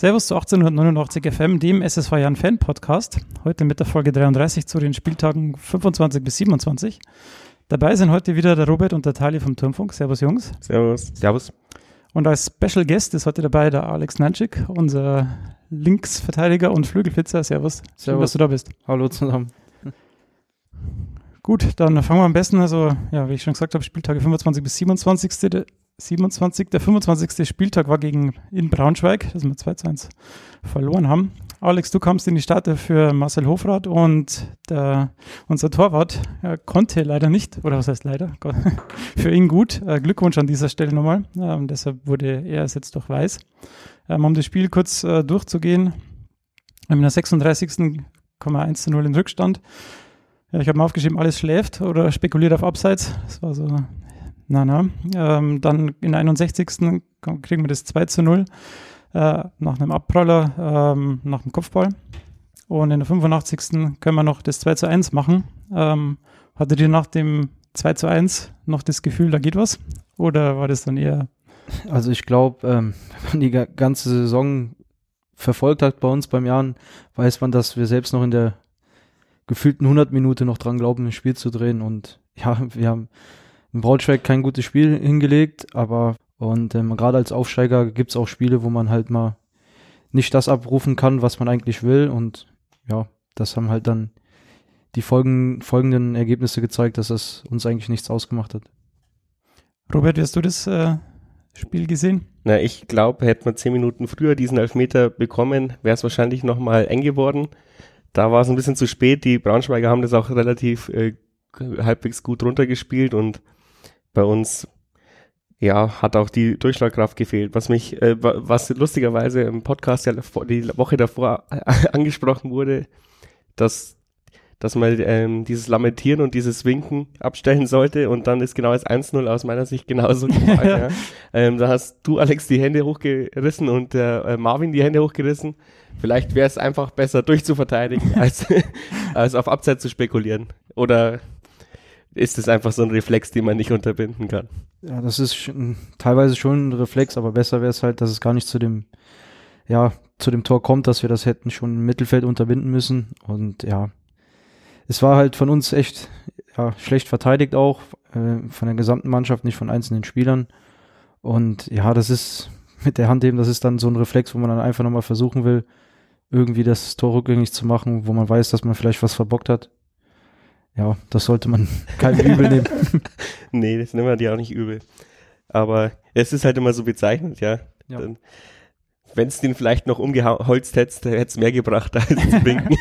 Servus zu 1889 FM, dem SSV Jahn Fan Podcast. Heute mit der Folge 33 zu den Spieltagen 25 bis 27. Dabei sind heute wieder der Robert und der Tali vom Turmfunk. Servus Jungs. Servus. Servus. Und als Special Guest ist heute dabei der Alex Nanschik, unser Linksverteidiger und Flügelflitzer. Servus. Servus. Schön, dass du da bist. Hallo zusammen. Gut, dann fangen wir am besten, also ja, wie ich schon gesagt habe, Spieltage 25 bis 27. Der 25. Spieltag war in Braunschweig, dass wir 2:1 verloren haben. Alex, du kamst in die Startelf für Marcel Hofrath und unser Torwart konnte leider nicht, oder was heißt leider, für ihn gut. Glückwunsch an dieser Stelle nochmal. Deshalb wurde er ersetzt durch Weiß. Um das Spiel kurz durchzugehen, in der 36. kam er 1:0 in Rückstand. Ja, ich habe mir aufgeschrieben, alles schläft oder spekuliert auf Abseits. Das war so... Dann in der 61. kriegen wir das 2:0 nach einem Abpraller, nach dem Kopfball. Und in der 85. können wir noch das 2:1 machen. Hattet ihr nach dem 2:1 noch das Gefühl, da geht was? Oder war das dann eher... Also ich glaube, wenn man die ganze Saison verfolgt hat bei uns beim Jahn, weiß man, dass wir selbst noch in der gefühlten 100 Minute noch dran glauben, ein Spiel zu drehen. Und ja, wir haben in Braunschweig kein gutes Spiel hingelegt, aber gerade als Aufsteiger gibt es auch Spiele, wo man halt mal nicht das abrufen kann, was man eigentlich will, und ja, das haben halt dann die folgenden Ergebnisse gezeigt, dass das uns eigentlich nichts ausgemacht hat. Robert, wie hast du das Spiel gesehen? Na, ich glaube, hätte man 10 Minuten früher diesen Elfmeter bekommen, wäre es wahrscheinlich nochmal eng geworden. Da war es ein bisschen zu spät, die Braunschweiger haben das auch relativ halbwegs gut runtergespielt, und bei uns, ja, hat auch die Durchschlagkraft gefehlt, was lustigerweise im Podcast ja die Woche davor angesprochen wurde, dass man dieses Lamentieren und dieses Winken abstellen sollte, und dann ist genau das 1:0 aus meiner Sicht genauso gefallen. Ja. Da hast du, Alex, die Hände hochgerissen und Marvin die Hände hochgerissen. Vielleicht wäre es einfach besser, durchzuverteidigen, als auf Abseits zu spekulieren. Oder... ist es einfach so ein Reflex, den man nicht unterbinden kann. Ja, das ist teilweise schon ein Reflex, aber besser wäre es halt, dass es gar nicht zu dem Tor kommt, dass wir das hätten schon im Mittelfeld unterbinden müssen. Und ja, es war halt von uns echt schlecht verteidigt auch, von der gesamten Mannschaft, nicht von einzelnen Spielern. Und ja, das ist mit der Hand eben, das ist dann so ein Reflex, wo man dann einfach nochmal versuchen will, irgendwie das Tor rückgängig zu machen, wo man weiß, dass man vielleicht was verbockt hat. Ja, das sollte man kein Übel nehmen. Nee, das nehmen wir dir auch nicht übel. Aber es ist halt immer so bezeichnend, ja. Wenn es den vielleicht noch umgeholzt hättest, hätte es mehr gebracht als zu winken.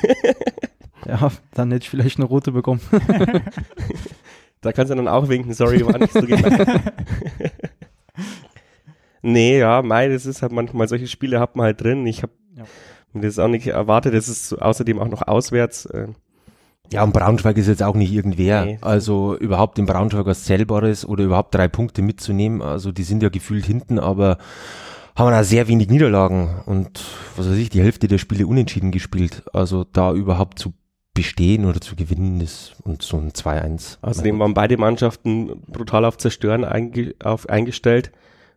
Ja, dann hätte ich vielleicht eine rote bekommen. Da kannst du dann auch winken, sorry, war nicht so gemeint. Nee, ja, das ist halt manchmal, solche Spiele hat man halt drin. Ich habe mir das auch nicht erwartet, das ist außerdem auch noch auswärts. Ja, und Braunschweig ist jetzt auch nicht irgendwer, also überhaupt in Braunschweig was Zählbares oder überhaupt 3 Punkte mitzunehmen, also die sind ja gefühlt hinten, aber haben da sehr wenig Niederlagen und was weiß ich, die Hälfte der Spiele unentschieden gespielt, also da überhaupt zu bestehen oder zu gewinnen ist und so ein 2:1. Außerdem waren beide Mannschaften brutal auf Zerstören eingestellt,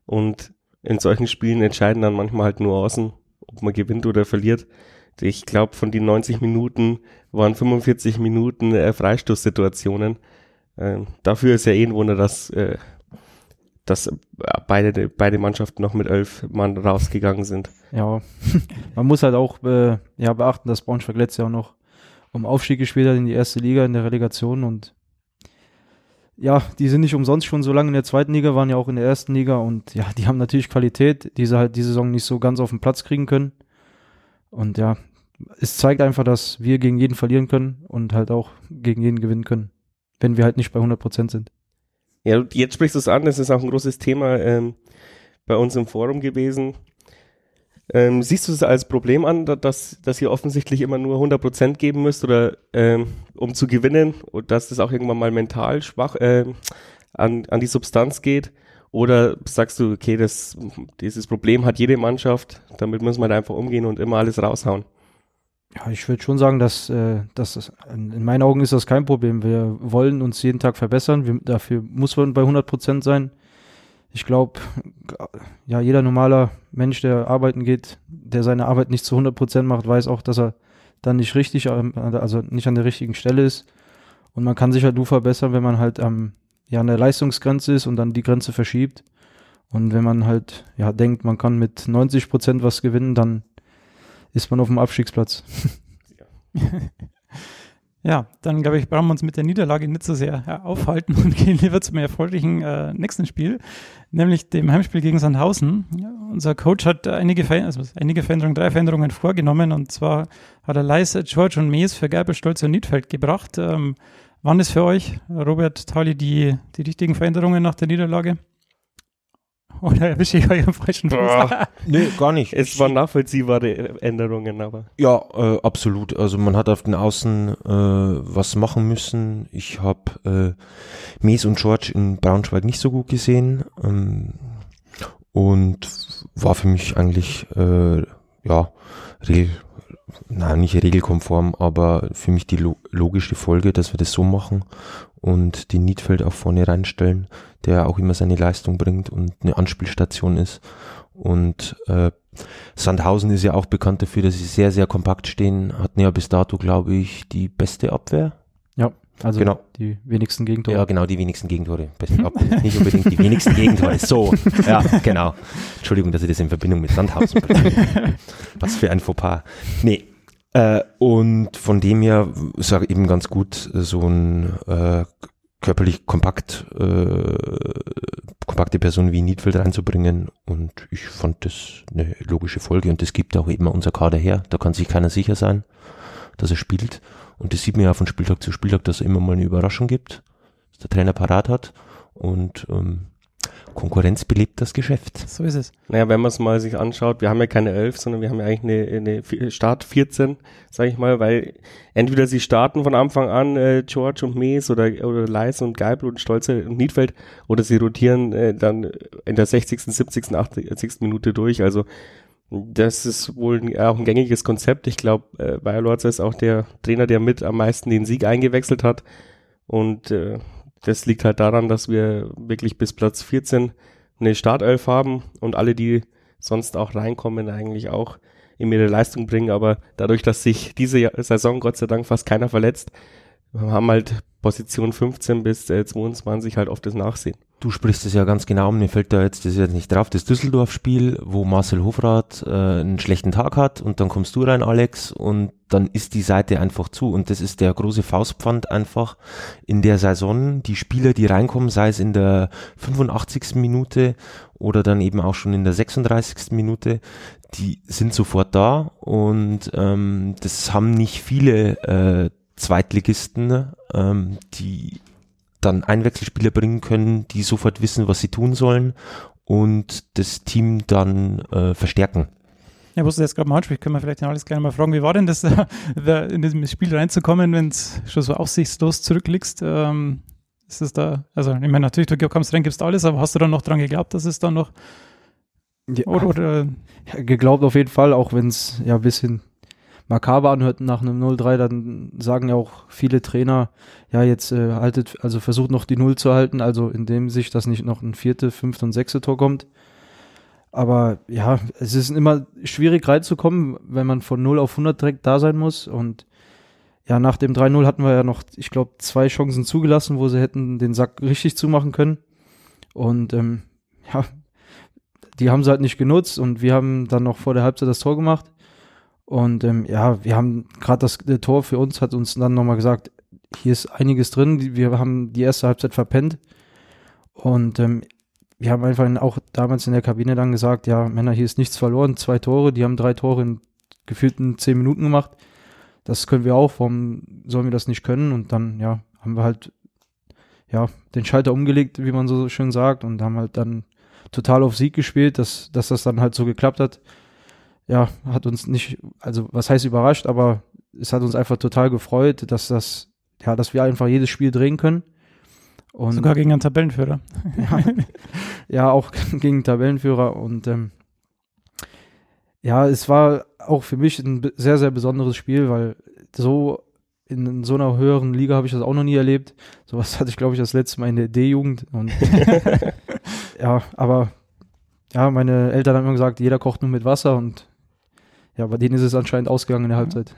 und in solchen Spielen entscheiden dann manchmal halt Nuancen, ob man gewinnt oder verliert. Ich glaube, von den 90 Minuten waren 45 Minuten Freistoßsituationen. Dafür ist ja ein Wunder, dass beide Mannschaften noch mit 11 Mann rausgegangen sind. Ja, man muss halt auch beachten, dass Braunschweig letztes Jahr noch um Aufstieg gespielt hat in die erste Liga, in der Relegation. Und ja, die sind nicht umsonst schon so lange in der zweiten Liga, waren ja auch in der ersten Liga. Und ja, die haben natürlich Qualität, die sie halt diese Saison nicht so ganz auf den Platz kriegen können. Und ja, es zeigt einfach, dass wir gegen jeden verlieren können und halt auch gegen jeden gewinnen können, wenn wir halt nicht bei 100% sind. Ja, jetzt sprichst du es an, das ist auch ein großes Thema bei uns im Forum gewesen. Siehst du es als Problem an, dass ihr offensichtlich immer nur 100% geben müsst, oder um zu gewinnen, und dass das auch irgendwann mal mental schwach an die Substanz geht? Oder sagst du, okay, dieses Problem hat jede Mannschaft, damit muss man einfach umgehen und immer alles raushauen? Ja, ich würde schon sagen, dass in meinen Augen ist das kein Problem. Wir wollen uns jeden Tag verbessern, dafür muss man bei 100% sein. Ich glaube, ja, jeder normaler Mensch, der arbeiten geht, der seine Arbeit nicht zu 100% macht, weiß auch, dass er dann nicht richtig, also nicht an der richtigen Stelle ist. Und man kann sich halt nur verbessern, wenn man halt an der Leistungsgrenze ist und dann die Grenze verschiebt. Und wenn man halt denkt, man kann mit 90% was gewinnen, dann ist man auf dem Abstiegsplatz. Ja, dann glaube ich, brauchen wir uns mit der Niederlage nicht so sehr aufhalten und gehen lieber zum erfreulichen nächsten Spiel, nämlich dem Heimspiel gegen Sandhausen. Ja, unser Coach hat drei Veränderungen vorgenommen, und zwar hat er Leis, George und Mees für Gerbel, Stolz und Niedfeld gebracht. Waren das für euch, Robert, Tali, die richtigen Veränderungen nach der Niederlage? Oder erwische ich euch am falschen Fuß? Nee, gar nicht. Es waren nachvollziehbare Änderungen, aber. Ja, absolut. Also man hat auf den Außen was machen müssen. Ich habe Mees und George in Braunschweig nicht so gut gesehen, und war für mich eigentlich nicht regelkonform, aber für mich die logische Folge, dass wir das so machen und den Niedfeld auch vorne reinstellen, der auch immer seine Leistung bringt und eine Anspielstation ist. Und Sandhausen ist ja auch bekannt dafür, dass sie sehr, sehr kompakt stehen, hatten ja bis dato, glaube ich, die beste Abwehr. Ja, also genau. Die wenigsten Gegentore. Ja, genau, die wenigsten Gegentore. Nicht unbedingt die wenigsten Gegentore, so. Ja, genau. Entschuldigung, dass ich das in Verbindung mit Sandhausen bringe. Was für ein Fauxpas. Nee. Und von dem her ist ja eben ganz gut so ein körperlich kompakte Person wie Niedfeld reinzubringen, und ich fand das eine logische Folge, und das gibt auch eben unser Kader her. Da kann sich keiner sicher sein, dass er spielt, und das sieht man ja von Spieltag zu Spieltag, dass es immer mal eine Überraschung gibt, dass der Trainer parat hat, und Konkurrenz belebt das Geschäft. So ist es. Naja, wenn man es mal sich anschaut, wir haben ja keine 11, sondern wir haben ja eigentlich eine Start 14, sage ich mal, weil entweder sie starten von Anfang an George und Mees oder Leis und Geibel und Stolze und Niedfeld, oder sie rotieren dann in der 60., 70., 80. Minute durch. Also das ist wohl auch ein gängiges Konzept. Ich glaube, Beierlorzer ist auch der Trainer, der mit am meisten den Sieg eingewechselt hat, und das liegt halt daran, dass wir wirklich bis Platz 14 eine Startelf haben und alle, die sonst auch reinkommen, eigentlich auch in ihre Leistung bringen. Aber dadurch, dass sich diese Saison Gott sei Dank fast keiner verletzt, haben halt Position 15 bis 22 halt oft das Nachsehen. Du sprichst es ja ganz genau, mir fällt da jetzt das jetzt nicht drauf, das Düsseldorf-Spiel, wo Marcel Hofrath einen schlechten Tag hat, und dann kommst du rein, Alex, und dann ist die Seite einfach zu, und das ist der große Faustpfand einfach in der Saison. Die Spieler, die reinkommen, sei es in der 85. Minute oder dann eben auch schon in der 36. Minute, die sind sofort da, und das haben nicht viele Zweitligisten, die dann Einwechselspieler bringen können, die sofort wissen, was sie tun sollen, und das Team dann verstärken. Ja, wusste jetzt gerade mal ansprechen, können wir vielleicht alles gleich mal fragen, wie war denn das, in das Spiel reinzukommen, wenn es schon so aussichtslos zurückliegst? Ist es da, also ich meine, natürlich, du kommst rein, gibst alles, aber hast du dann noch dran geglaubt, dass es dann noch geglaubt auf jeden Fall, auch wenn es ein bisschen makaber anhört nach einem 0-3, dann sagen ja auch viele Trainer, ja jetzt versucht noch die 0 zu halten, also indem sich das nicht noch ein 4., 5. und 6. Tor kommt. Aber ja, es ist immer schwierig reinzukommen, wenn man von 0 auf 100 direkt da sein muss, und ja, nach dem 3-0 hatten wir ja noch, ich glaube, 2 Chancen zugelassen, wo sie hätten den Sack richtig zumachen können, und die haben sie halt nicht genutzt, und wir haben dann noch vor der Halbzeit das Tor gemacht. Und wir haben gerade das Tor für uns, hat uns dann nochmal gesagt, hier ist einiges drin, wir haben die erste Halbzeit verpennt, und wir haben einfach auch damals in der Kabine dann gesagt, ja Männer, hier ist nichts verloren, 2 Tore, die haben 3 Tore in gefühlten 10 Minuten gemacht, das können wir auch, warum sollen wir das nicht können? Und dann haben wir halt den Schalter umgelegt, wie man so schön sagt, und haben halt dann total auf Sieg gespielt, dass das dann halt so geklappt hat. Ja, hat uns nicht, also was heißt überrascht, aber es hat uns einfach total gefreut, dass wir einfach jedes Spiel drehen können. Und sogar gegen einen Tabellenführer. Ja, auch gegen einen Tabellenführer. Und es war auch für mich ein sehr, sehr besonderes Spiel, weil so in so einer höheren Liga habe ich das auch noch nie erlebt. Sowas hatte ich, glaube ich, das letzte Mal in der D-Jugend. Und aber meine Eltern haben immer gesagt, jeder kocht nur mit Wasser, und Ja, bei denen ist es anscheinend ausgegangen in der Halbzeit.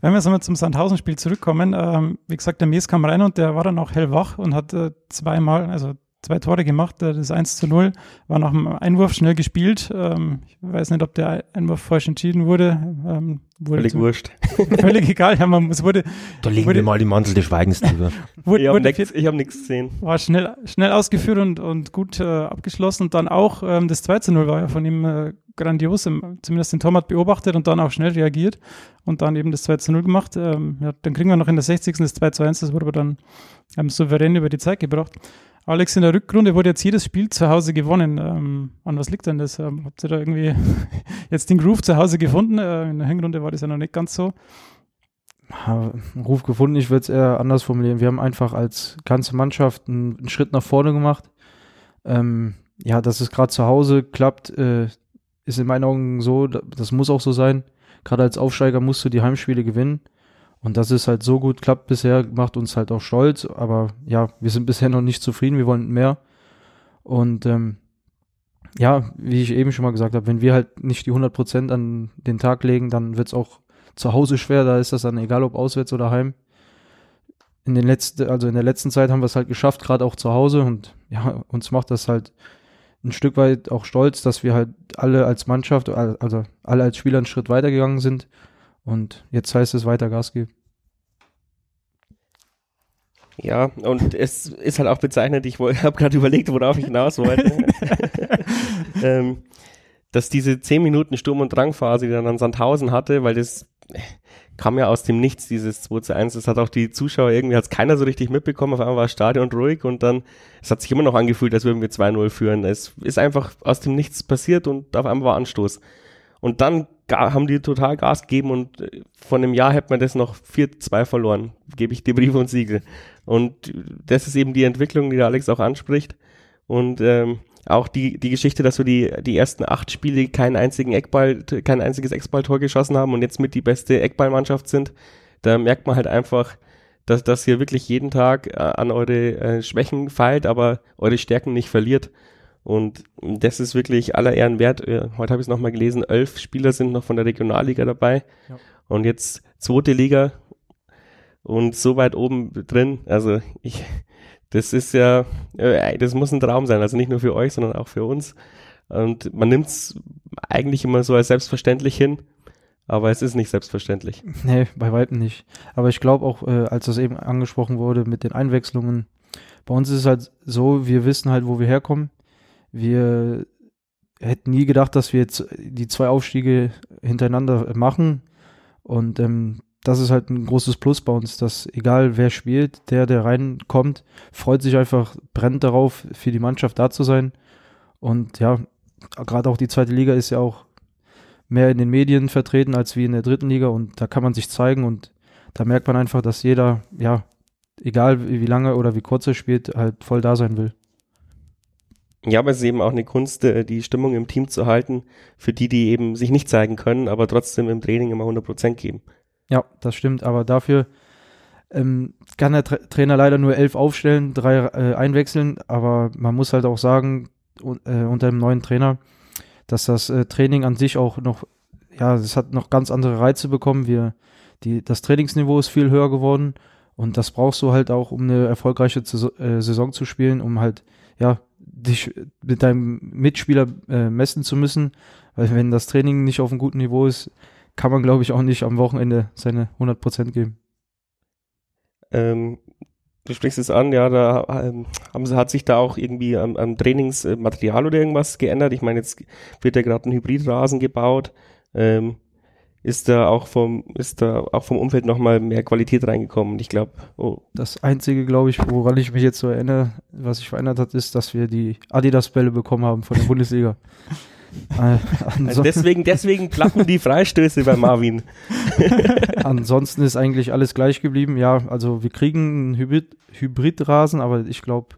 Wenn wir jetzt nochmal zum Sandhausen-Spiel zurückkommen, wie gesagt, der Mies kam rein und der war dann auch hellwach und hat zwei Tore gemacht. Das 1:0 war nach dem Einwurf schnell gespielt. Ich weiß nicht, ob der Einwurf falsch entschieden wurde. Völlig wurscht. Völlig egal. Ja, es wurde, da legen wir mal die Mantel des Schweigens drüber. Ich habe nichts gesehen. War schnell ausgeführt und gut abgeschlossen. Und dann auch das 2:0 war ja von ihm grandios. Zumindest den Tom hat beobachtet und dann auch schnell reagiert. Und dann eben das 2:0 gemacht. Ja, dann kriegen wir noch in der 60. das 2:1. Das wurde aber dann souverän über die Zeit gebracht. Alex, in der Rückrunde wurde jetzt jedes Spiel zu Hause gewonnen. An was liegt denn das? Habt ihr da irgendwie jetzt den Groove zu Hause gefunden? In der Hinrunde war das ja noch nicht ganz so. Ruf gefunden, ich würde es eher anders formulieren. Wir haben einfach als ganze Mannschaft einen Schritt nach vorne gemacht. Ja, dass es gerade zu Hause klappt, ist in meinen Augen so, das muss auch so sein. Gerade als Aufsteiger musst du die Heimspiele gewinnen. Und dass es halt so gut klappt bisher, macht uns halt auch stolz. Aber ja, wir sind bisher noch nicht zufrieden, wir wollen mehr. Und ja, wie ich eben schon mal gesagt habe, wenn wir halt nicht die 100% an den Tag legen, dann wird es auch zu Hause schwer. Da ist das dann egal, ob auswärts oder heim. In der letzten Zeit haben wir es halt geschafft, gerade auch zu Hause. Und ja, uns macht das halt ein Stück weit auch stolz, dass wir halt alle als Mannschaft, also alle als Spieler einen Schritt weitergegangen sind. Und jetzt heißt es weiter Gas geben. Ja, und es ist halt auch bezeichnend, ich habe gerade überlegt, worauf ich hinaus wollte. Dass diese 10 Minuten Sturm- und Drangphase, die dann an Sandhausen hatte, weil das kam ja aus dem Nichts, dieses 2:1, das hat auch die Zuschauer irgendwie, hat es keiner so richtig mitbekommen, auf einmal war das Stadion ruhig und dann, es hat sich immer noch angefühlt, als würden wir 2:0 führen. Es ist einfach aus dem Nichts passiert und auf einmal war Anstoß. Und dann haben die total Gas gegeben und von einem Jahr hätte man das noch 4:2 verloren, gebe ich dir Brief und Siegel. Und das ist eben die Entwicklung, die der Alex auch anspricht. Und auch die Geschichte, dass wir die ersten 8 Spiele kein einziges Eckballtor geschossen haben und jetzt mit die beste Eckballmannschaft sind, da merkt man halt einfach, dass ihr wirklich jeden Tag an eure Schwächen feilt, aber eure Stärken nicht verliert. Und das ist wirklich aller Ehren wert. Heute habe ich es nochmal gelesen, 11 Spieler sind noch von der Regionalliga dabei. Ja. Und jetzt 2. Liga und so weit oben drin. Also das ist ja, das muss ein Traum sein. Also nicht nur für euch, sondern auch für uns. Und man nimmt es eigentlich immer so als selbstverständlich hin. Aber es ist nicht selbstverständlich. Nee, bei weitem nicht. Aber ich glaube auch, als das eben angesprochen wurde mit den Einwechslungen, bei uns ist es halt so, wir wissen halt, wo wir herkommen. Wir hätten nie gedacht, dass wir jetzt die 2 Aufstiege hintereinander machen und das ist halt ein großes Plus bei uns, dass egal wer spielt, der reinkommt, freut sich einfach, brennt darauf, für die Mannschaft da zu sein und ja, gerade auch die 2. Liga ist ja auch mehr in den Medien vertreten als wie in der 3. Liga und da kann man sich zeigen und da merkt man einfach, dass jeder, ja, egal wie lange oder wie kurz er spielt, halt voll da sein will. Ja, aber es ist eben auch eine Kunst, die Stimmung im Team zu halten, für die eben sich nicht zeigen können, aber trotzdem im Training immer 100% geben. Ja, das stimmt, aber dafür kann der Trainer leider nur 11 aufstellen, 3 einwechseln, aber man muss halt auch sagen, unter dem neuen Trainer, dass das Training an sich auch noch, ja, es hat noch ganz andere Reize bekommen, das Trainingsniveau ist viel höher geworden und das brauchst du halt auch, um eine erfolgreiche Saison zu spielen, um halt, ja, dich mit deinem Mitspieler messen zu müssen, weil wenn das Training nicht auf einem guten Niveau ist, kann man, glaube ich, auch nicht am Wochenende seine 100% geben. Du sprichst es an, ja, da hat sich da auch irgendwie am Trainingsmaterial oder irgendwas geändert. Ich meine, jetzt wird ja gerade ein Hybridrasen gebaut. Ist da auch vom Umfeld nochmal mehr Qualität reingekommen. Ich glaube, Das Einzige, glaube ich, woran ich mich jetzt so erinnere, was sich verändert hat, ist, dass wir die Adidas-Bälle bekommen haben von der Bundesliga. Also deswegen klappen die Freistöße bei Marvin. Ansonsten ist eigentlich alles gleich geblieben. Ja, also wir kriegen einen Hybridrasen, aber ich glaube,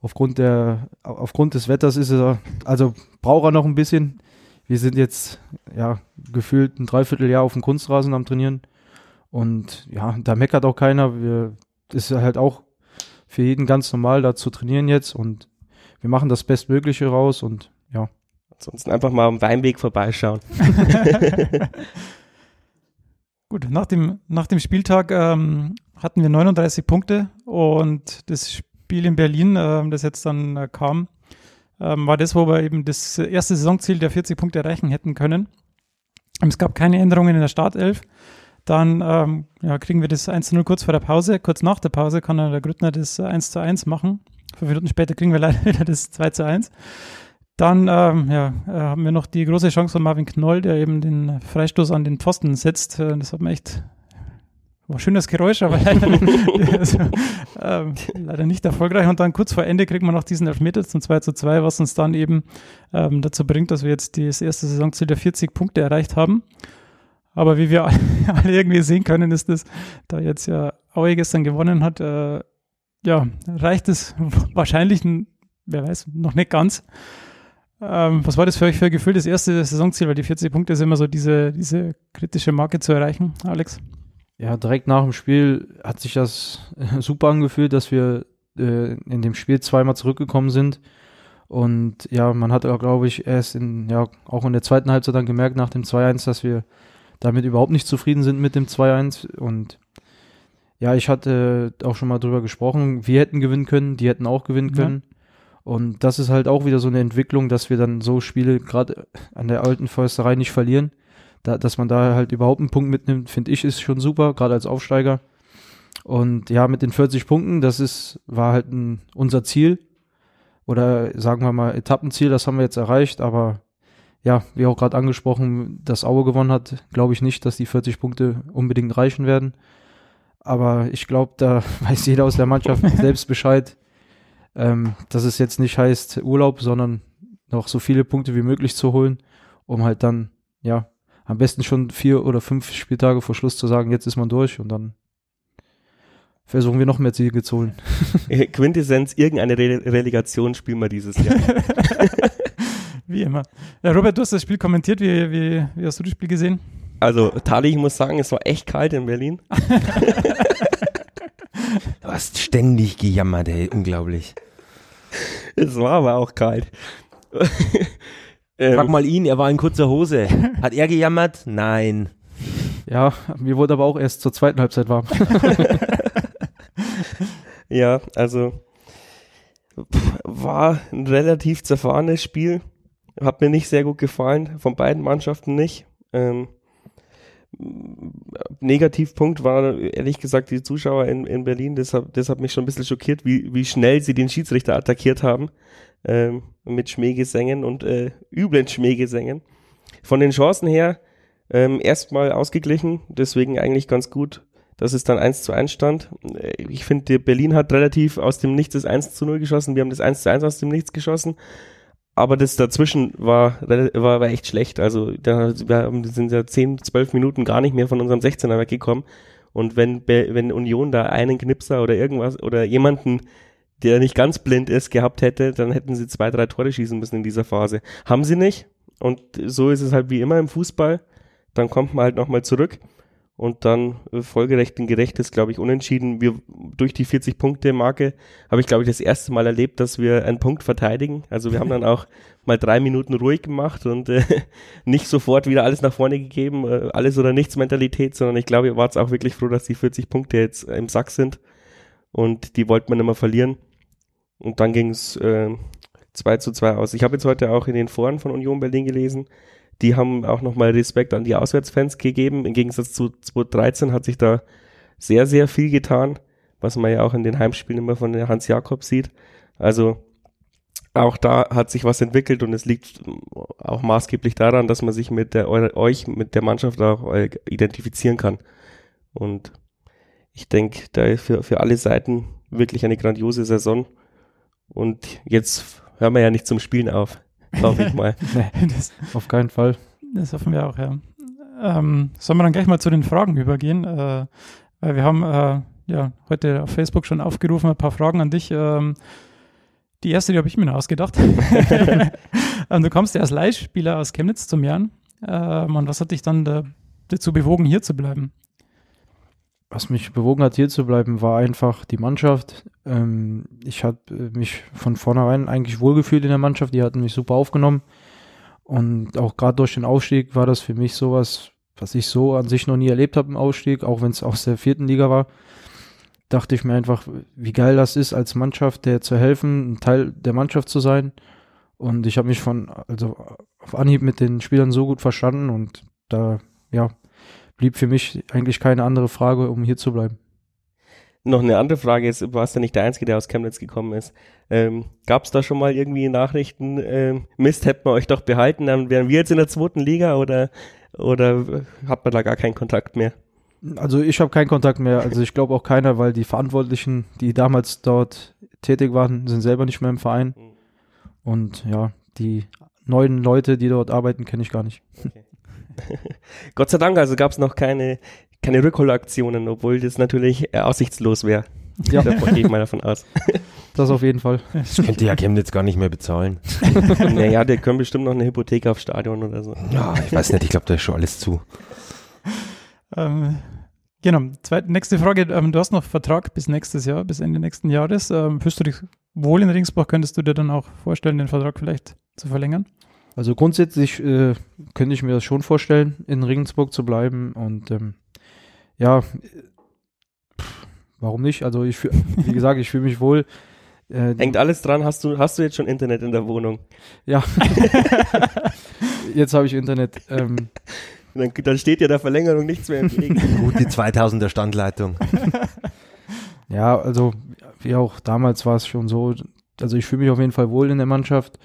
aufgrund des Wetters ist er, also braucht er noch ein bisschen. Wir sind jetzt, ja, gefühlt ein Dreivierteljahr auf dem Kunstrasen am Trainieren und ja, da meckert auch keiner. Ist halt auch für jeden ganz normal, da zu trainieren jetzt und wir machen das Bestmögliche raus und ja. Ansonsten einfach mal am Weinweg vorbeischauen. Gut, nach dem Spieltag hatten wir 39 Punkte und das Spiel in Berlin, das jetzt dann kam, war das, wo wir eben das erste Saisonziel der 40 Punkte erreichen hätten können. Es gab keine Änderungen in der Startelf. Dann kriegen wir das 1:0 kurz vor der Pause. Kurz nach der Pause kann dann der Grüttner das 1:1 machen. 5 Minuten später kriegen wir leider wieder das 2:1. Dann haben wir noch die große Chance von Marvin Knoll, der eben den Freistoß an den Pfosten setzt. Das hat man echt... War schönes Geräusch, aber leider nicht erfolgreich. Und dann kurz vor Ende kriegt man noch diesen Elfmeter zum 2:2, was uns dann eben dazu bringt, dass wir jetzt das erste Saisonziel der 40 Punkte erreicht haben. Aber wie wir alle irgendwie sehen können, ist das, da jetzt ja Aue gestern gewonnen hat, reicht es wahrscheinlich, wer weiß, noch nicht ganz. Was war das für euch für ein Gefühl, das erste Saisonziel? Weil die 40 Punkte ist immer so diese kritische Marke zu erreichen, Alex. Ja, direkt nach dem Spiel hat sich das super angefühlt, dass wir in dem Spiel zweimal zurückgekommen sind. Und ja, man hat auch, glaube ich, erst auch in der zweiten Halbzeit dann gemerkt, nach dem 2:1, dass wir damit überhaupt nicht zufrieden sind mit dem 2:1. Und ja, ich hatte auch schon mal drüber gesprochen, wir hätten gewinnen können, die hätten auch gewinnen können. Ja. Und das ist halt auch wieder so eine Entwicklung, dass wir dann so Spiele gerade an der alten Försterei nicht verlieren. Dass man da halt überhaupt einen Punkt mitnimmt, finde ich, ist schon super, gerade als Aufsteiger. Und ja, mit den 40 Punkten, war halt unser Ziel oder sagen wir mal Etappenziel, das haben wir jetzt erreicht. Aber ja, wie auch gerade angesprochen, dass Aue gewonnen hat, glaube ich nicht, dass die 40 Punkte unbedingt reichen werden. Aber ich glaube, da weiß jeder aus der Mannschaft selbst Bescheid, dass es jetzt nicht heißt Urlaub, sondern noch so viele Punkte wie möglich zu holen, um halt dann, ja, am besten schon 4 oder 5 Spieltage vor Schluss zu sagen, jetzt ist man durch und dann versuchen wir noch mehr Ziele zu holen. Quintessenz, irgendeine Relegation spielen wir dieses Jahr. Wie immer. Ja, Robert, du hast das Spiel kommentiert. Wie hast du das Spiel gesehen? Also, Tali, ich muss sagen, es war echt kalt in Berlin. Du hast ständig gejammert, ey, unglaublich. Es war aber auch kalt. Frag mal ihn, er war in kurzer Hose. Hat er gejammert? Nein. Ja, mir wurde aber auch erst zur zweiten Halbzeit warm. Ja, also war ein relativ zerfahrenes Spiel. Hat mir nicht sehr gut gefallen, von beiden Mannschaften nicht. Negativpunkt war ehrlich gesagt die Zuschauer in Berlin. Das hat mich schon ein bisschen schockiert, wie schnell sie den Schiedsrichter attackiert haben. Mit Schmähgesängen und üblen Schmähgesängen. Von den Chancen her erstmal ausgeglichen, deswegen eigentlich ganz gut, dass es dann 1:1 stand. Ich finde, Berlin hat relativ aus dem Nichts das 1:0 geschossen, wir haben das 1:1 aus dem Nichts geschossen, aber das dazwischen war echt schlecht. Also wir sind ja 10, 12 Minuten gar nicht mehr von unserem 16er weggekommen und wenn Union da einen Knipser oder irgendwas oder jemanden, der nicht ganz blind ist, gehabt hätte, dann hätten sie 2, 3 Tore schießen müssen in dieser Phase. Haben sie nicht. Und so ist es halt wie immer im Fußball. Dann kommt man halt nochmal zurück und dann folgerecht und gerecht ist, glaube ich, unentschieden. Durch die 40-Punkte-Marke habe ich, glaube ich, das erste Mal erlebt, dass wir einen Punkt verteidigen. Also wir haben dann auch mal 3 Minuten ruhig gemacht und nicht sofort wieder alles nach vorne gegeben, alles oder nichts Mentalität, sondern ich glaube, ihr wart auch wirklich froh, dass die 40 Punkte jetzt im Sack sind. Und die wollte man immer verlieren. Und dann ging es 2:2 aus. Ich habe jetzt heute auch in den Foren von Union Berlin gelesen, die haben auch nochmal Respekt an die Auswärtsfans gegeben. Im Gegensatz zu 2013 hat sich da sehr, sehr viel getan, was man ja auch in den Heimspielen immer von Hans Jakob sieht. Also auch da hat sich was entwickelt und es liegt auch maßgeblich daran, dass man sich mit der Mannschaft auch identifizieren kann. Und ich denke, da ist für alle Seiten wirklich eine grandiose Saison. Und jetzt hören wir ja nicht zum Spielen auf, hoffe ich mal. Nee, auf keinen Fall. Das hoffen wir auch, ja. Sollen wir dann gleich mal zu den Fragen übergehen? Wir haben heute auf Facebook schon aufgerufen, ein paar Fragen an dich. Die erste, die habe ich mir noch ausgedacht. Du kommst ja als Leihspieler aus Chemnitz zum Jahn. Und was hat dich dann dazu bewogen, hier zu bleiben? Was mich bewogen hat, hier zu bleiben, war einfach die Mannschaft. Ich habe mich von vornherein eigentlich wohlgefühlt in der Mannschaft. Die hatten mich super aufgenommen. Und auch gerade durch den Aufstieg war das für mich sowas, was ich so an sich noch nie erlebt habe im Aufstieg, auch wenn es aus der 4. Liga war, dachte ich mir einfach, wie geil das ist, als Mannschaft der zu helfen, ein Teil der Mannschaft zu sein. Und ich habe mich auf Anhieb mit den Spielern so gut verstanden und da blieb für mich eigentlich keine andere Frage, um hier zu bleiben. Noch eine andere Frage ist, du warst ja nicht der Einzige, der aus Chemnitz gekommen ist. Gab es da schon mal irgendwie Nachrichten, Mist, hätten wir euch doch behalten, dann wären wir jetzt in der 2. Liga oder hat man da gar keinen Kontakt mehr? Also ich habe keinen Kontakt mehr, also ich glaube auch keiner, weil die Verantwortlichen, die damals dort tätig waren, sind selber nicht mehr im Verein. Und ja, die neuen Leute, die dort arbeiten, kenne ich gar nicht. Okay. Gott sei Dank, also gab es noch keine Rückholaktionen, obwohl das natürlich aussichtslos wäre. Ja. Davon gehe ich mal davon aus. Das auf jeden Fall. Das könnte ja Chemnitz gar nicht mehr bezahlen. Naja, die können bestimmt noch eine Hypothek aufs Stadion oder so. Ja, ich weiß nicht, ich glaube, da ist schon alles zu. Genau, nächste Frage. Du hast noch Vertrag bis nächstes Jahr, bis Ende nächsten Jahres. Fühlst du dich wohl in Regensburg? Könntest du dir dann auch vorstellen, den Vertrag vielleicht zu verlängern? Also grundsätzlich könnte ich mir das schon vorstellen, in Regensburg zu bleiben und warum nicht? Also ich fühle mich wohl. Hängt alles dran, hast du jetzt schon Internet in der Wohnung? Ja, jetzt habe ich Internet. Dann steht ja der Verlängerung nichts mehr im Weg. Gut, die 2000er Standleitung. Ja, also wie auch damals war es schon so, also ich fühle mich auf jeden Fall wohl in der Mannschaft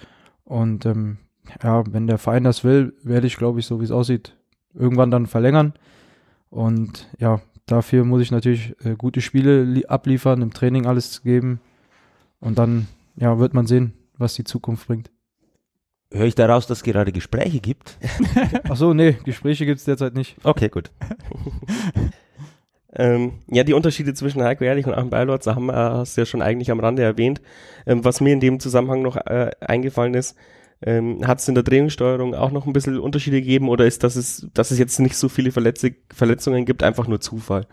und wenn der Verein das will, werde ich, glaube ich, so wie es aussieht, irgendwann dann verlängern. Und ja, dafür muss ich natürlich gute Spiele abliefern, im Training alles geben und dann wird man sehen, was die Zukunft bringt. Höre ich daraus, dass es gerade Gespräche gibt? Ach so, nee, Gespräche gibt es derzeit nicht. Okay, gut. Die Unterschiede zwischen Heiko Wierling und Achim Beierlorzer hast du ja schon eigentlich am Rande erwähnt. Was mir in dem Zusammenhang noch eingefallen ist, hat es in der Trainingssteuerung auch noch ein bisschen Unterschiede gegeben oder ist dass es jetzt nicht so viele Verletzungen gibt, einfach nur Zufall?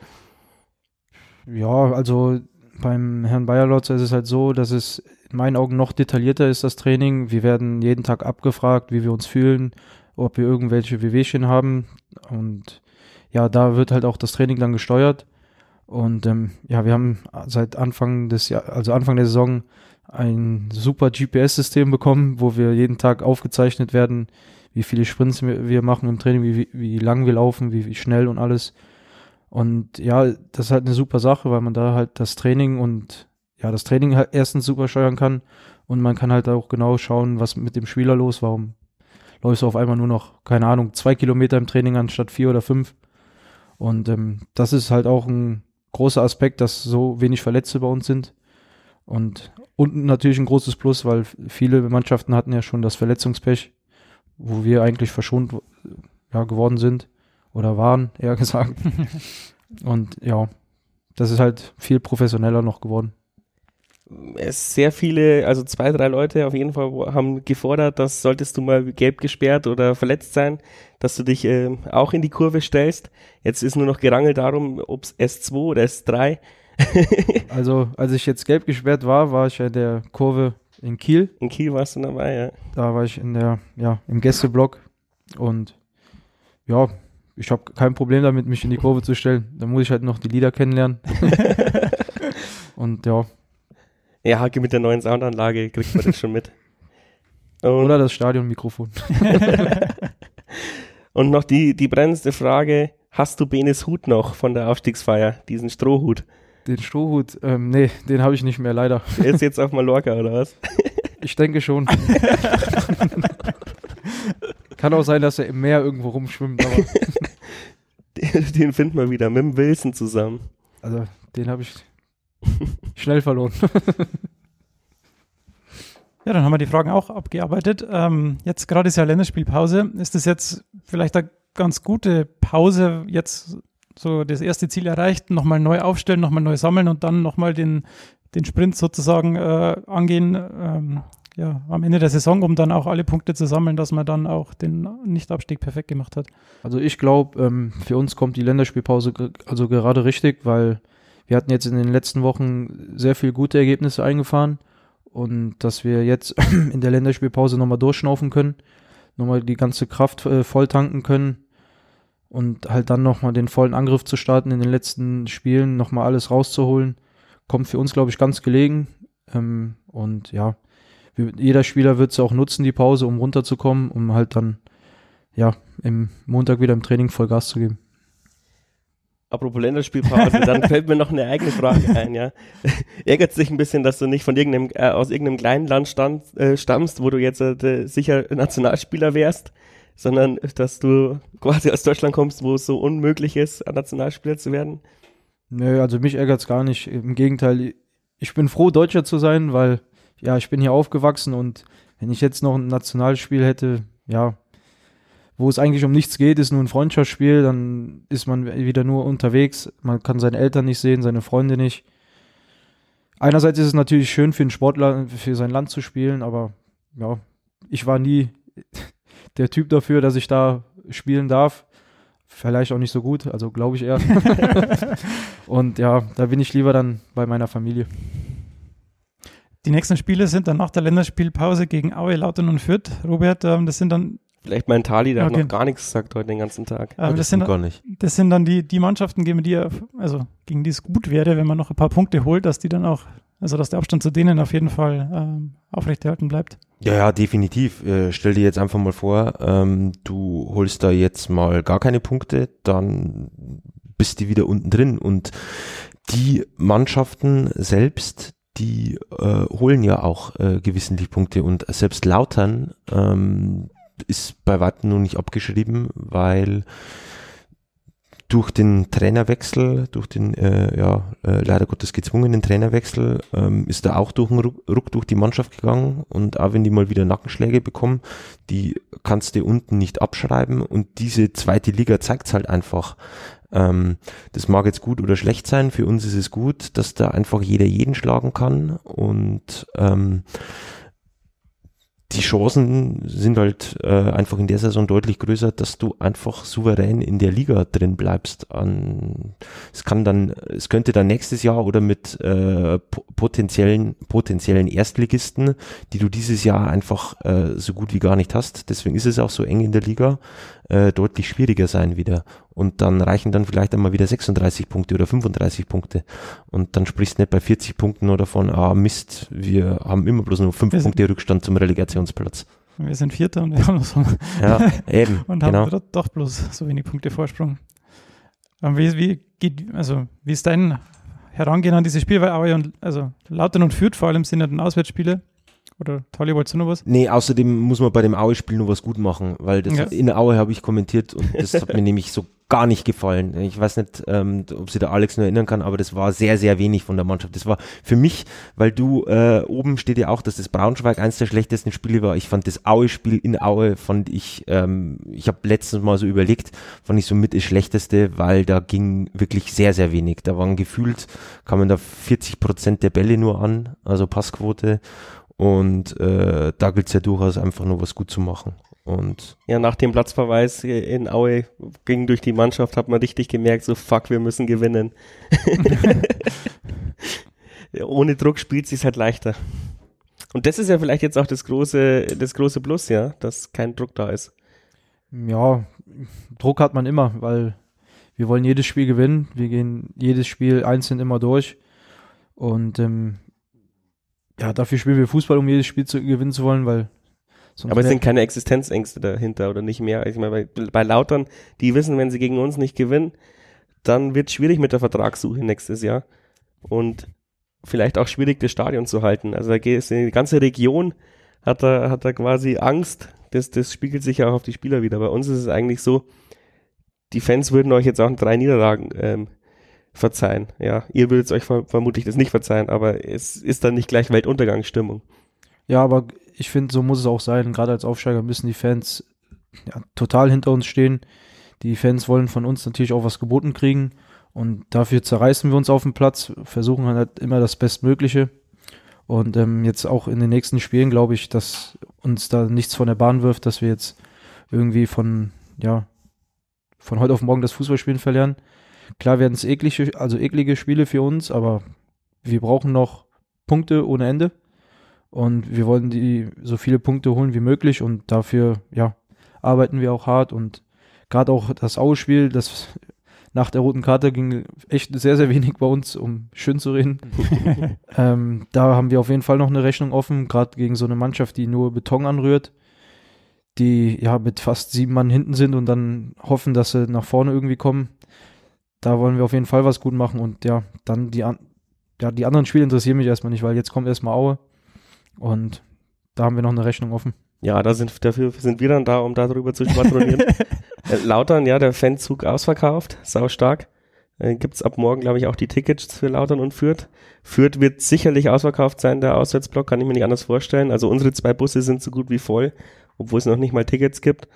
Ja, also beim Herrn Beierlorzer ist es halt so, dass es in meinen Augen noch detaillierter ist, das Training. Wir werden jeden Tag abgefragt, wie wir uns fühlen, ob wir irgendwelche Wehwehchen haben und ja, da wird halt auch das Training dann gesteuert und wir haben seit Anfang der Saison ein super GPS-System bekommen, wo wir jeden Tag aufgezeichnet werden, wie viele Sprints wir machen im Training, wie lang wir laufen, wie schnell und alles. Und ja, das ist halt eine super Sache, weil man da halt das Training halt erstens super steuern kann und man kann halt auch genau schauen, was mit dem Spieler los, warum läufst du auf einmal nur noch, keine Ahnung, 2 Kilometer im Training anstatt 4 oder 5. Und das ist halt auch ein großer Aspekt, dass so wenig Verletzte bei uns sind. Und natürlich ein großes Plus, weil viele Mannschaften hatten ja schon das Verletzungspech, wo wir eigentlich verschont geworden sind oder waren, eher gesagt. Und ja, das ist halt viel professioneller noch geworden. Sehr viele, also 2, 3 Leute auf jeden Fall haben gefordert, dass solltest du mal gelb gesperrt oder verletzt sein, dass du dich auch in die Kurve stellst. Jetzt ist nur noch Gerangel darum, ob es S2 oder S3. Also, als ich jetzt gelb gesperrt war, war ich ja in der Kurve in Kiel. In Kiel warst du dabei, ja. Da war ich im Gästeblock und ja, ich habe kein Problem damit, mich in die Kurve zu stellen. Da muss ich halt noch die Lieder kennenlernen. Und ja. Ja, Hake, mit der neuen Soundanlage kriegt man das schon mit. Oder das Stadionmikrofon. Und noch die brennendste Frage, hast du Benes Hut noch von der Aufstiegsfeier, diesen Strohhut? Den Strohhut? Nee, den habe ich nicht mehr, leider. Der ist jetzt auf Mallorca, oder was? Ich denke schon. Kann auch sein, dass er im Meer irgendwo rumschwimmt. Aber den finden wir wieder, mit dem Wilson zusammen. Also, den habe ich schnell verloren. Ja, dann haben wir die Fragen auch abgearbeitet. Jetzt gerade ist ja Länderspielpause. Ist das jetzt vielleicht eine ganz gute Pause, jetzt so das erste Ziel erreicht, nochmal neu aufstellen, nochmal neu sammeln und dann nochmal den Sprint sozusagen angehen am Ende der Saison, um dann auch alle Punkte zu sammeln, dass man dann auch den Nichtabstieg perfekt gemacht hat? Also ich glaube, für uns kommt die Länderspielpause also gerade richtig, weil wir hatten jetzt in den letzten Wochen sehr viele gute Ergebnisse eingefahren und dass wir jetzt in der Länderspielpause nochmal durchschnaufen können, nochmal die ganze Kraft voll tanken können und halt dann nochmal den vollen Angriff zu starten in den letzten Spielen, nochmal alles rauszuholen, kommt für uns, glaube ich, ganz gelegen. Und ja, jeder Spieler wird es auch nutzen, die Pause, um runterzukommen, um halt dann ja am Montag wieder im Training voll Gas zu geben. Apropos Länderspielpause, dann fällt mir noch eine eigene Frage ein, ja. Ärgert es dich ein bisschen, dass du nicht von aus irgendeinem kleinen Land stammst, wo du jetzt sicher Nationalspieler wärst, sondern dass du quasi aus Deutschland kommst, wo es so unmöglich ist, Nationalspieler zu werden? Nö, also mich ärgert es gar nicht. Im Gegenteil, ich bin froh, Deutscher zu sein, weil, ja, ich bin hier aufgewachsen und wenn ich jetzt noch ein Nationalspiel hätte, ja, wo es eigentlich um nichts geht, ist nur ein Freundschaftsspiel, dann ist man wieder nur unterwegs, man kann seine Eltern nicht sehen, seine Freunde nicht. Einerseits ist es natürlich schön für einen Sportler, für sein Land zu spielen, aber ja, ich war nie der Typ dafür, dass ich da spielen darf. Vielleicht auch nicht so gut, also glaube ich eher. Und ja, da bin ich lieber dann bei meiner Familie. Die nächsten Spiele sind dann nach der Länderspielpause gegen Aue, Lautern und Fürth. Robert, das sind dann vielleicht mein Tali, der okay. Hat noch gar nichts gesagt heute den ganzen Tag. Das sind dann die Mannschaften, gegen die es gut wäre, wenn man noch ein paar Punkte holt, dass die dann auch, also dass der Abstand zu denen auf jeden Fall aufrechterhalten bleibt. Ja, definitiv. Stell dir jetzt einfach mal vor, du holst da jetzt mal gar keine Punkte, dann bist du wieder unten drin. Und die Mannschaften selbst, die holen ja auch gewissentlich Punkte. Und selbst Lautern, ist bei weitem noch nicht abgeschrieben, weil durch den Trainerwechsel, durch den leider Gottes gezwungenen Trainerwechsel, ist da auch durch einen Ruck durch die Mannschaft gegangen und auch wenn die mal wieder Nackenschläge bekommen, die kannst du unten nicht abschreiben und diese zweite Liga zeigt es halt einfach. Das mag jetzt gut oder schlecht sein, für uns ist es gut, dass da einfach jeder jeden schlagen kann und die Chancen sind halt einfach in der Saison deutlich größer, dass du einfach souverän in der Liga drin bleibst. Es könnte dann nächstes Jahr oder mit potenziellen Erstligisten, die du dieses Jahr einfach so gut wie gar nicht hast, deswegen ist es auch so eng in der Liga, deutlich schwieriger sein wieder. Und dann reichen dann vielleicht einmal wieder 36 Punkte oder 35 Punkte. Und dann sprichst du nicht bei 40 Punkten nur davon, Mist, wir haben immer bloß nur 5 Punkte Rückstand zum Relegationsplatz. Wir sind Vierter und wir haben noch so. Ja, eben. Und haben doch bloß so wenig Punkte Vorsprung. Wie ist dein Herangehen an dieses Spiel? Weil Lautern und Fürth vor allem sind ja dann Auswärtsspiele. Oder Tali, wolltest du noch was? Nee, außerdem muss man bei dem Aue-Spiel noch was gut machen, weil das in Aue habe ich kommentiert und das hat mir nämlich so gar nicht gefallen. Ich weiß nicht, ob sich der Alex nur erinnern kann, aber das war sehr, sehr wenig von der Mannschaft. Das war für mich, weil du oben steht ja auch, dass das Braunschweig eines der schlechtesten Spiele war. Ich fand das Aue-Spiel in Aue, ich habe letztens mal so überlegt, fand ich somit das Schlechteste, weil da ging wirklich sehr, sehr wenig. Da waren gefühlt, kamen da 40% der Bälle nur an, also Passquote. Und da gilt es ja durchaus einfach nur was gut zu machen. Und ja, nach dem Platzverweis in Aue ging durch die Mannschaft, hat man richtig gemerkt, so fuck, wir müssen gewinnen. Ohne Druck spielt es halt leichter. Und das ist ja vielleicht jetzt auch das große Plus, ja, dass kein Druck da ist. Ja, Druck hat man immer, weil wir wollen jedes Spiel gewinnen. Wir gehen jedes Spiel einzeln immer durch. Und ja, dafür spielen wir Fußball, um jedes Spiel gewinnen zu wollen, weil sonst. Aber es sind keine Existenzängste dahinter oder nicht mehr. Ich meine, bei Lautern, die wissen, wenn sie gegen uns nicht gewinnen, dann wird es schwierig mit der Vertragssuche nächstes Jahr und vielleicht auch schwierig, das Stadion zu halten. Also da geht es, die ganze Region hat da quasi Angst. Das spiegelt sich ja auch auf die Spieler wieder. Bei uns ist es eigentlich so, die Fans würden euch jetzt auch 3 Niederlagen verzeihen. Ja, ihr würdet es euch vermutlich das nicht verzeihen, aber es ist dann nicht gleich Weltuntergangsstimmung. Ja, aber ich finde, so muss es auch sein. Gerade als Aufsteiger müssen die Fans total hinter uns stehen. Die Fans wollen von uns natürlich auch was geboten kriegen und dafür zerreißen wir uns auf dem Platz, versuchen halt immer das Bestmögliche und jetzt auch in den nächsten Spielen glaube ich, dass uns da nichts von der Bahn wirft, dass wir jetzt irgendwie von heute auf morgen das Fußballspielen verlieren. Klar werden es eklige Spiele für uns, aber wir brauchen noch Punkte ohne Ende und wir wollen so viele Punkte holen wie möglich und dafür, ja, arbeiten wir auch hart und gerade auch das Aue-Spiel, das nach der roten Karte ging echt sehr, sehr wenig bei uns, um schön zu reden. Da haben wir auf jeden Fall noch eine Rechnung offen, gerade gegen so eine Mannschaft, die nur Beton anrührt, die ja mit fast 7 Mann hinten sind und dann hoffen, dass sie nach vorne irgendwie kommen. Da wollen wir auf jeden Fall was gut machen und ja, dann die anderen Spiele interessieren mich erstmal nicht, weil jetzt kommt erstmal Aue und da haben wir noch eine Rechnung offen. Ja, dafür sind wir dann da, um darüber zu schwadronieren. Lautern, ja, der Fanzug ausverkauft, saustark. Gibt's ab morgen, glaube ich, auch die Tickets für Lautern und Fürth. Fürth wird sicherlich ausverkauft sein, der Auswärtsblock, kann ich mir nicht anders vorstellen. Also unsere 2 Busse sind so gut wie voll, obwohl es noch nicht mal Tickets gibt.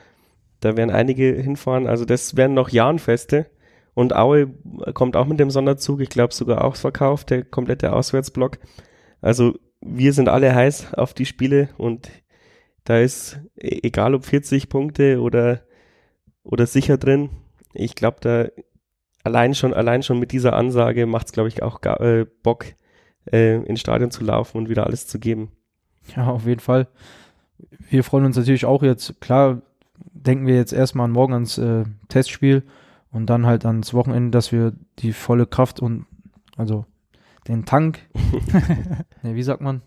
Da werden einige hinfahren, also das werden noch Jahnfeste. Und Aue kommt auch mit dem Sonderzug, ich glaube sogar ausverkauft, der komplette Auswärtsblock. Also wir sind alle heiß auf die Spiele und da ist, egal ob 40 Punkte oder sicher drin, ich glaube da allein schon mit dieser Ansage macht es, glaube ich, auch Bock, ins Stadion zu laufen und wieder alles zu geben. Ja, auf jeden Fall. Wir freuen uns natürlich auch jetzt, klar, denken wir jetzt erstmal an morgen ans Testspiel und dann halt ans Wochenende, dass wir die volle Kraft und also den Tank, ne, wie sagt man?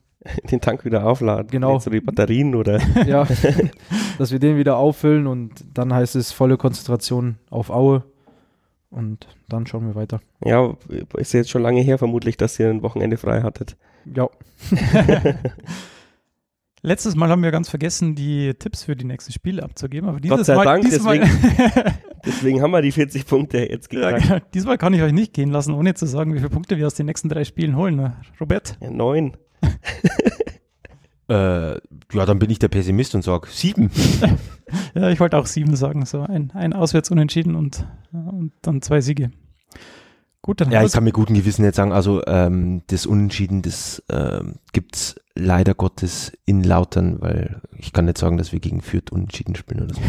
Den Tank wieder aufladen, genau. So die Batterien oder? Ja, dass wir den wieder auffüllen und dann heißt es volle Konzentration auf Aue und dann schauen wir weiter. Ja, ist jetzt schon lange her vermutlich, dass ihr ein Wochenende frei hattet. Ja. Letztes Mal haben wir ganz vergessen, die Tipps für die nächsten Spiele abzugeben. Aber Gott sei Dank, deswegen haben wir die 40 Punkte jetzt gesagt. Ja, diesmal kann ich euch nicht gehen lassen, ohne zu sagen, wie viele Punkte wir aus den nächsten 3 Spielen holen. Ne? Robert? Ja, 9. Ja, dann bin ich der Pessimist und sage 7. Ja, ich wollte auch 7 sagen. So ein Auswärtsunentschieden und dann 2 Siege. Gut, dann ja, ich kann mit gutem Gewissen jetzt sagen, also das Unentschieden, das gibt es leider Gottes in Lautern, weil ich kann nicht sagen, dass wir gegen Fürth unentschieden spielen oder so.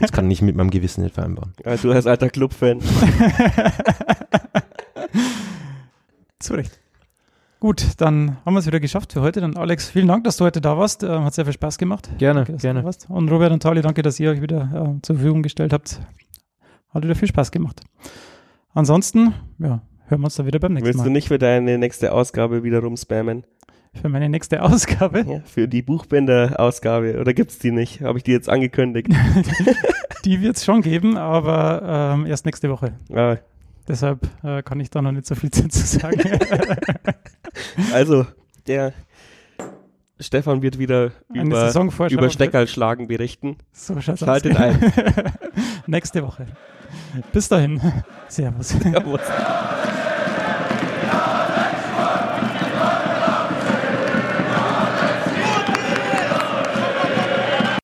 Das kann ich mit meinem Gewissen nicht vereinbaren. Ja, du als alter Clubfan. Zu Recht. Gut, dann haben wir es wieder geschafft für heute. Dann Alex, vielen Dank, dass du heute da warst. Hat sehr viel Spaß gemacht. Gerne, danke, gerne. Und Robert und Tali, danke, dass ihr euch wieder zur Verfügung gestellt habt. Hat wieder viel Spaß gemacht. Ansonsten, ja, hören wir uns dann wieder beim nächsten Mal. Willst du nicht für deine nächste Ausgabe wiederum spammen? Für meine nächste Ausgabe? Ja, für die Buchbinder-Ausgabe. Oder gibt's die nicht? Habe ich die jetzt angekündigt? Die wird's schon geben, aber erst nächste Woche. Ah. Deshalb kann ich da noch nicht so viel zu sagen. Also, der Stefan wird wieder über Steckerlschlagen berichten. So schaut's aus. Schaltet ein. Nächste Woche. Bis dahin. Servus. Servus.